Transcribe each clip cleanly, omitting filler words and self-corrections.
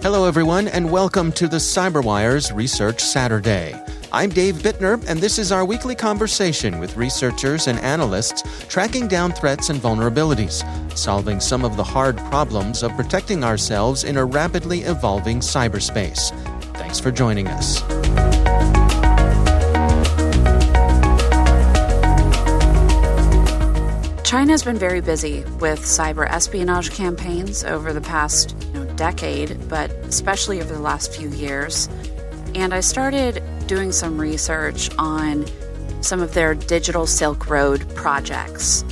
Hello, everyone, and welcome to the CyberWire's Research Saturday. I'm Dave Bittner, and this is our weekly conversation with researchers and analysts tracking down threats and vulnerabilities, solving some of the hard problems of protecting ourselves in a rapidly evolving cyberspace. Thanks for joining us. China's been very busy with cyber espionage campaigns over the past decade, but especially over the last few years. And I started doing some research on some of their Digital Silk Road projects.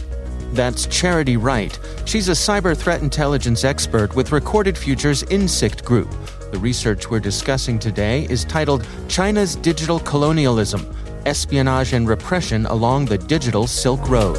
That's Charity Wright. She's a cyber threat intelligence expert with Recorded Future's Insikt Group. The research we're discussing today is titled China's Digital Colonialism, Espionage and Repression Along the Digital Silk Road.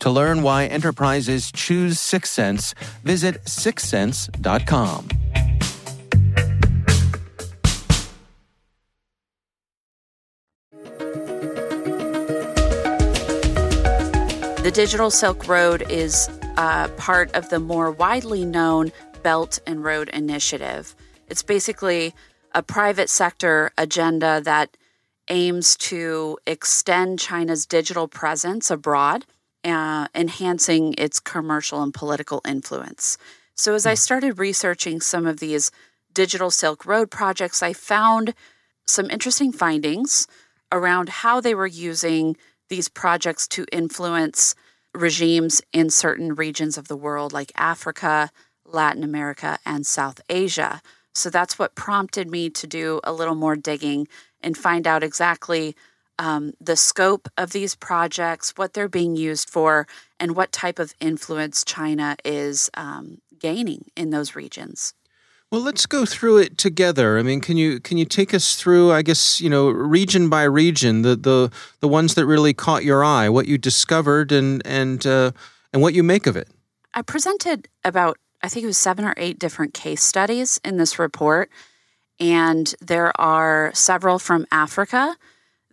To learn why enterprises choose 6sense, visit 6sense.com. The Digital Silk Road is part of the more widely known Belt and Road Initiative. It's basically a private sector agenda that aims to extend China's digital presence abroad, enhancing its commercial and political influence. So as I started researching some of these Digital Silk Road projects, I found some interesting findings around how they were using these projects to influence regimes in certain regions of the world, like Africa, Latin America, and South Asia. So that's what prompted me to do a little more digging and find out exactly the scope of these projects, what they're being used for, and what type of influence China is gaining in those regions. Well, let's go through it together. I mean, can you take us through, I guess, region by region, the ones that really caught your eye, what you discovered, and what you make of it? I presented about, I think it was 7 or 8 different case studies in this report, and there are several from Africa.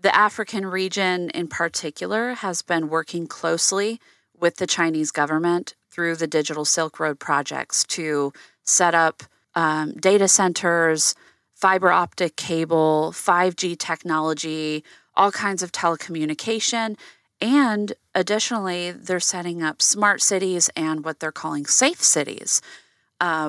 The African region in particular has been working closely with the Chinese government through the Digital Silk Road projects to set up data centers, fiber optic cable, 5G technology, all kinds of telecommunication, And additionally, they're setting up smart cities and what they're calling safe cities,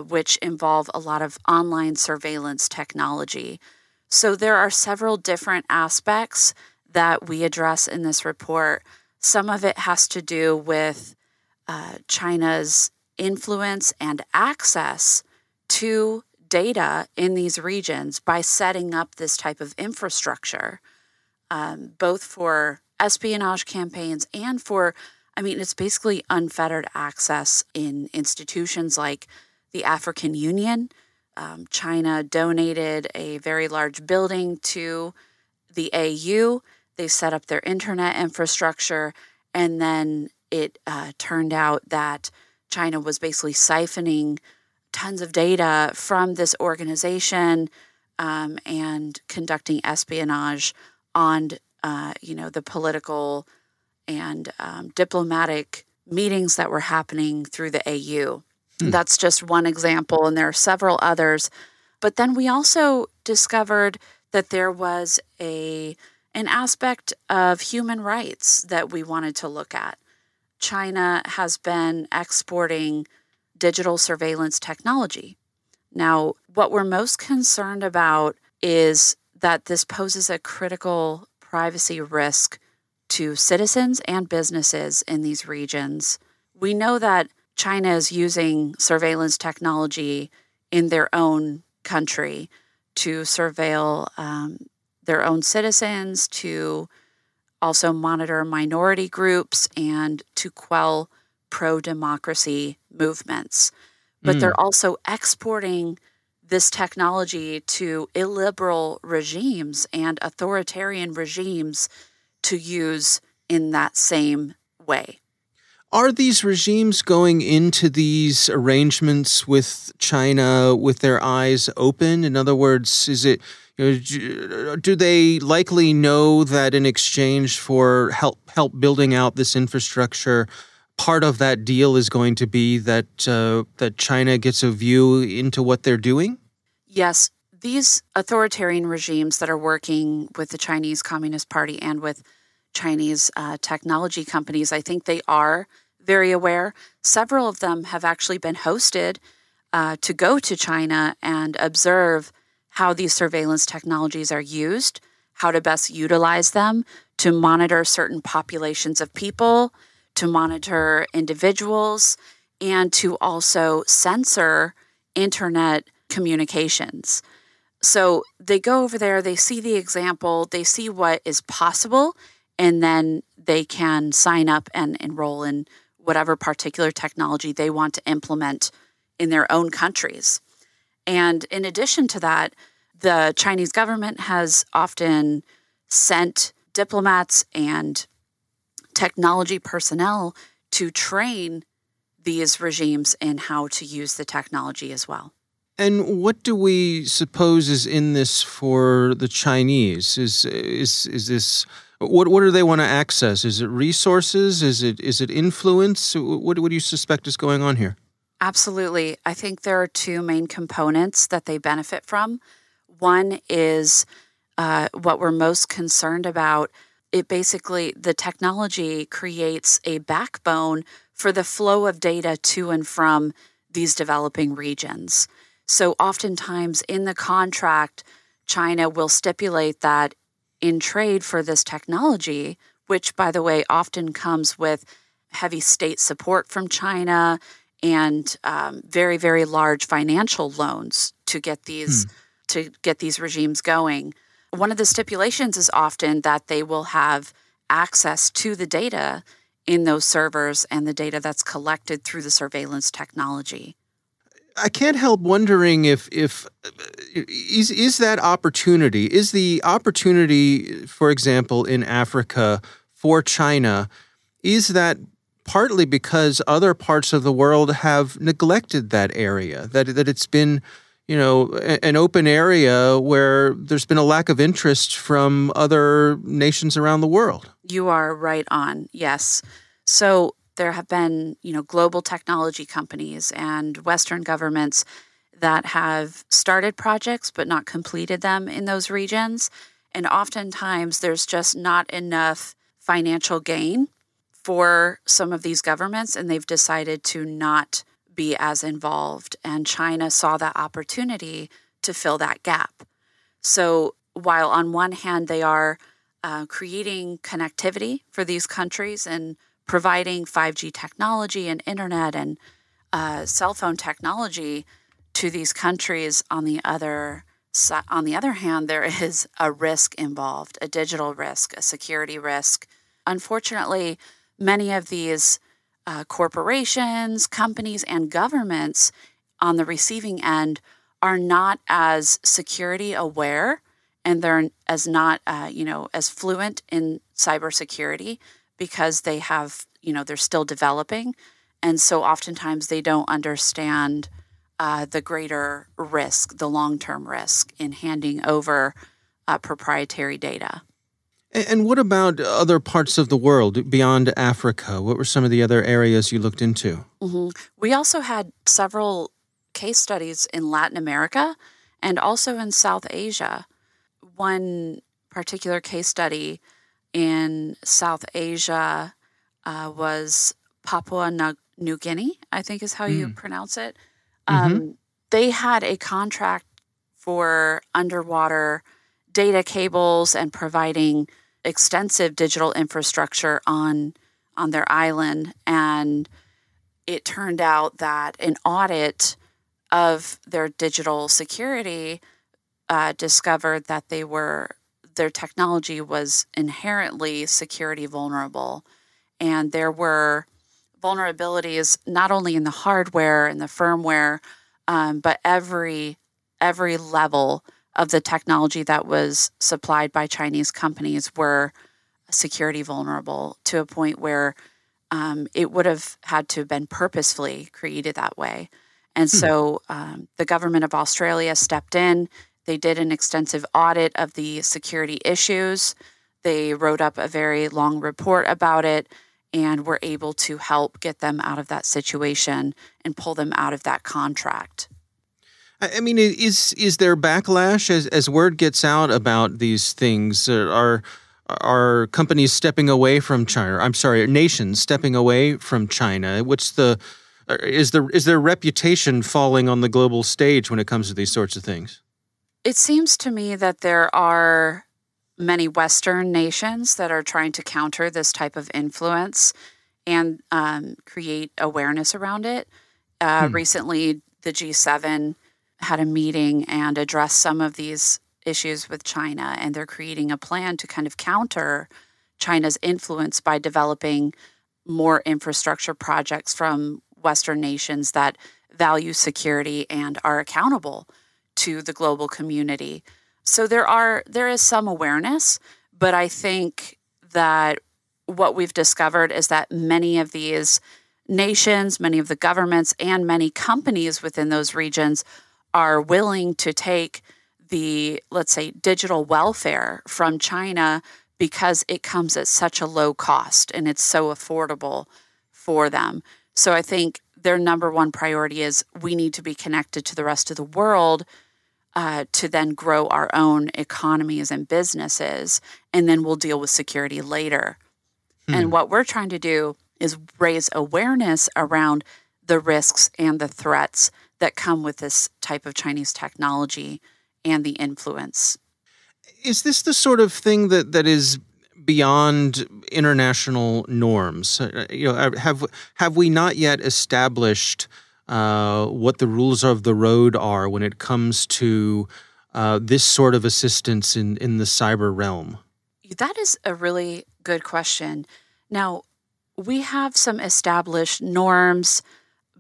which involve a lot of online surveillance technology. So there are several different aspects that we address in this report. Some of it has to do with China's influence and access to data in these regions by setting up this type of infrastructure, both for espionage campaigns and for, it's basically unfettered access in institutions like the African Union. China donated a very large building to the AU. They set up their internet infrastructure, and then it turned out that China was basically siphoning tons of data from this organization and conducting espionage on the political and diplomatic meetings that were happening through the AU. Mm. That's just one example, and there are several others. But then we also discovered that there was an aspect of human rights that we wanted to look at. China has been exporting digital surveillance technology. Now, what we're most concerned about is that this poses a critical privacy risk to citizens and businesses in these regions. We know that China is using surveillance technology in their own country to surveil their own citizens, to also monitor minority groups, and to quell pro-democracy movements. But they're also exporting this technology to illiberal regimes and authoritarian regimes to use in that same way. Are these regimes going into these arrangements with China with their eyes open? In other words, is it, do they likely know that in exchange for help building out this infrastructure, part of that deal is going to be that that China gets a view into what they're doing? Yes. These authoritarian regimes that are working with the Chinese Communist Party and with Chinese technology companies, I think they are very aware. Several of them have actually been hosted to go to China and observe how these surveillance technologies are used, how to best utilize them to monitor certain populations of people, to monitor individuals, and to also censor internet communications. So they go over there, they see the example, they see what is possible, and then they can sign up and enroll in whatever particular technology they want to implement in their own countries. And in addition to that, the Chinese government has often sent diplomats and technology personnel to train these regimes in how to use the technology as well. And what do we suppose is in this for the Chinese? Is this what do they want to access? Is it resources? Is it influence? What do you suspect is going on here? Absolutely. I think there are two main components that they benefit from. One is what we're most concerned about. It basically, the technology creates a backbone for the flow of data to and from these developing regions. So oftentimes in the contract, China will stipulate that in trade for this technology, which, by the way, often comes with heavy state support from China and very, very large financial loans to get these regimes going. One of the stipulations is often that they will have access to the data in those servers and the data that's collected through the surveillance technology. I can't help wondering if the opportunity, for example, in Africa for China, is that partly because other parts of the world have neglected that area, that it's been an open area where there's been a lack of interest from other nations around the world. You are right on, yes. So there have been, global technology companies and Western governments that have started projects but not completed them in those regions. And oftentimes there's just not enough financial gain for some of these governments, and they've decided to not be as involved. And China saw that opportunity to fill that gap. So while on one hand they are creating connectivity for these countries and providing 5G technology and internet and cell phone technology to these countries, on the other hand, there is a risk involved, a digital risk, a security risk. Unfortunately, many of these corporations, companies, and governments on the receiving end are not as security aware, and they're as not, as fluent in cybersecurity because they have, they're still developing, and so oftentimes they don't understand the greater risk, the long-term risk in handing over proprietary data. And what about other parts of the world beyond Africa? What were some of the other areas you looked into? Mm-hmm. We also had several case studies in Latin America and also in South Asia. One particular case study in South Asia was Papua New Guinea, I think is how you pronounce it. They had a contract for underwater data cables and providing extensive digital infrastructure on their island. And it turned out that an audit of their digital security discovered that their technology was inherently security vulnerable. And there were vulnerabilities not only in the hardware and the firmware, but every level of the technology that was supplied by Chinese companies were security vulnerable to a point where it would have had to have been purposefully created that way. And so the government of Australia stepped in. They did an extensive audit of the security issues. They wrote up a very long report about it and were able to help get them out of that situation and pull them out of that contract. I mean, is there backlash as word gets out about these things? Are companies stepping away from China? I'm sorry, nations stepping away from China? Is their reputation falling on the global stage when it comes to these sorts of things? It seems to me that there are many Western nations that are trying to counter this type of influence and create awareness around it. Recently, the G7 had a meeting and addressed some of these issues with China, and they're creating a plan to kind of counter China's influence by developing more infrastructure projects from Western nations that value security and are accountable to the global community. So there is some awareness, but I think that what we've discovered is that many of these nations, many of the governments, and many companies within those regions are willing to take the, let's say, digital welfare from China because it comes at such a low cost and it's so affordable for them. So I think their number one priority is we need to be connected to the rest of the world to then grow our own economies and businesses, and then we'll deal with security later. And what we're trying to do is raise awareness around the risks and the threats that come with this type of Chinese technology and the influence. Is this the sort of thing that is beyond international norms? Have we not yet established what the rules of the road are when it comes to this sort of assistance in the cyber realm? That is a really good question. Now, we have some established norms,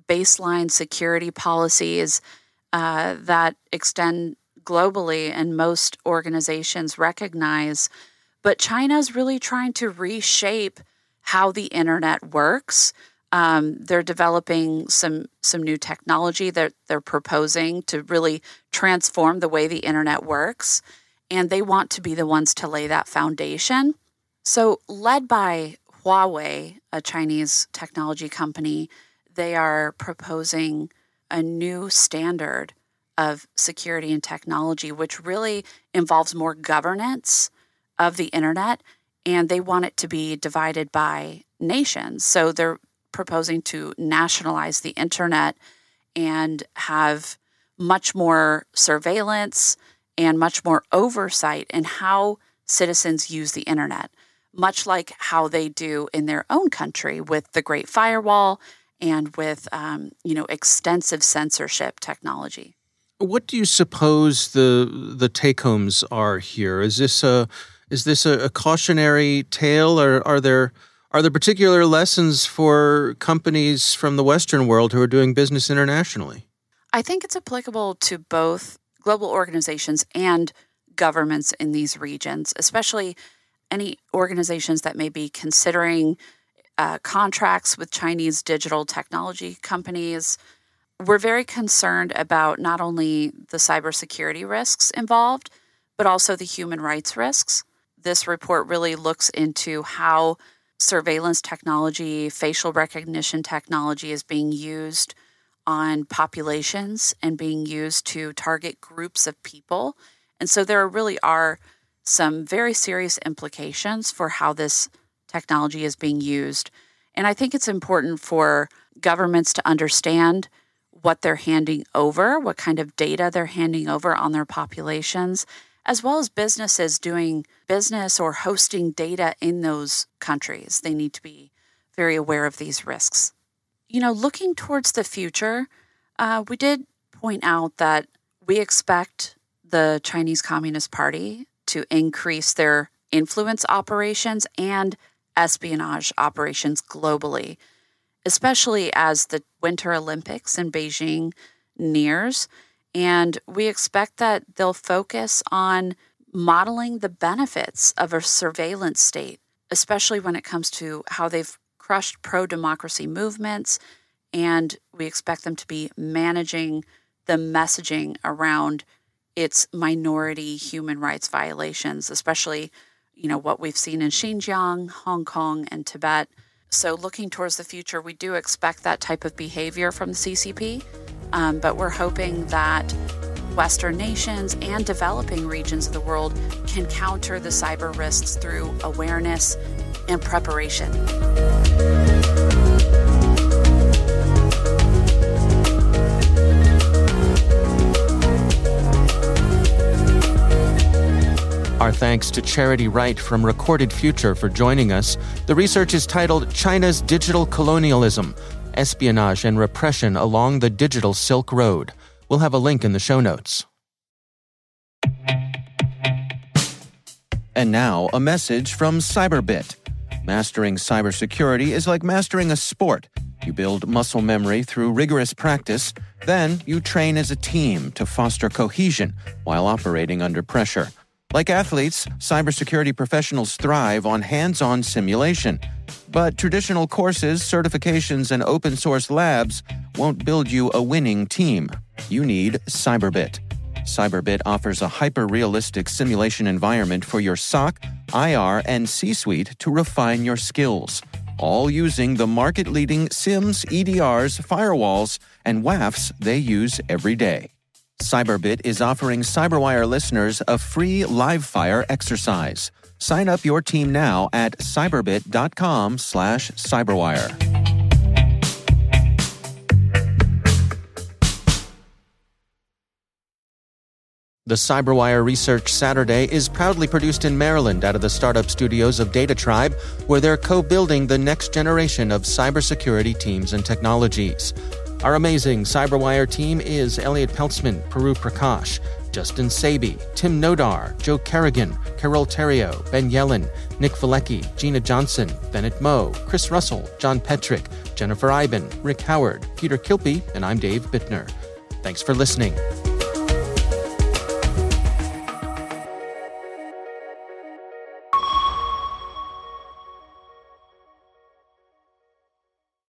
baseline security policies that extend globally, and most organizations recognize. But China's really trying to reshape how the internet works. They're developing some new technology that they're proposing to really transform the way the internet works, and they want to be the ones to lay that foundation. So led by Huawei, a Chinese technology company, they are proposing a new standard of security and technology, which really involves more governance of the internet and they want it to be divided by nations. So they're proposing to nationalize the internet and have much more surveillance and much more oversight in how citizens use the internet, much like how they do in their own country with the Great Firewall and with extensive censorship technology. What do you suppose the take-homes are here? Is this a cautionary tale, or are there particular lessons for companies from the Western world who are doing business internationally? I think it's applicable to both global organizations and governments in these regions, especially any organizations that may be considering contracts with Chinese digital technology companies. We're very concerned about not only the cybersecurity risks involved, but also the human rights risks. This report really looks into how surveillance technology, facial recognition technology is being used on populations and being used to target groups of people. And so there really are some very serious implications for how this technology is being used. And I think it's important for governments to understand what they're handing over, what kind of data they're handing over on their populations, as well as businesses doing business or hosting data in those countries. They need to be very aware of these risks. Looking towards the future, we did point out that we expect the Chinese Communist Party to increase their influence operations and espionage operations globally, especially as the Winter Olympics in Beijing nears. And we expect that they'll focus on modeling the benefits of a surveillance state, especially when it comes to how they've crushed pro-democracy movements. And we expect them to be managing the messaging around its minority human rights violations, especially, what we've seen in Xinjiang, Hong Kong, and Tibet. So looking towards the future, we do expect that type of behavior from the CCP, but we're hoping that Western nations and developing regions of the world can counter the cyber risks through awareness and preparation. Our thanks to Charity Wright from Recorded Future for joining us. The research is titled China's Digital Colonialism, Espionage and Repression Along the Digital Silk Road. We'll have a link in the show notes. And now, a message from Cyberbit. Mastering cybersecurity is like mastering a sport. You build muscle memory through rigorous practice, then you train as a team to foster cohesion while operating under pressure. Like athletes, cybersecurity professionals thrive on hands-on simulation. But traditional courses, certifications, and open-source labs won't build you a winning team. You need Cyberbit. Cyberbit offers a hyper-realistic simulation environment for your SOC, IR, and C-suite to refine your skills, all using the market-leading SIMs, EDRs, firewalls, and WAFs they use every day. Cyberbit is offering CyberWire listeners a free live-fire exercise. Sign up your team now at cyberbit.com/cyberwire. The CyberWire Research Saturday is proudly produced in Maryland out of the startup studios of Data Tribe, where they're co-building the next generation of cybersecurity teams and technologies. Our amazing CyberWire team is Elliot Peltzman, Peru Prakash, Justin Sabe, Tim Nodar, Joe Kerrigan, Carol Terrio, Ben Yellen, Nick Filecki, Gina Johnson, Bennett Moe, Chris Russell, John Petrick, Jennifer Iben, Rick Howard, Peter Kilpie, and I'm Dave Bittner. Thanks for listening.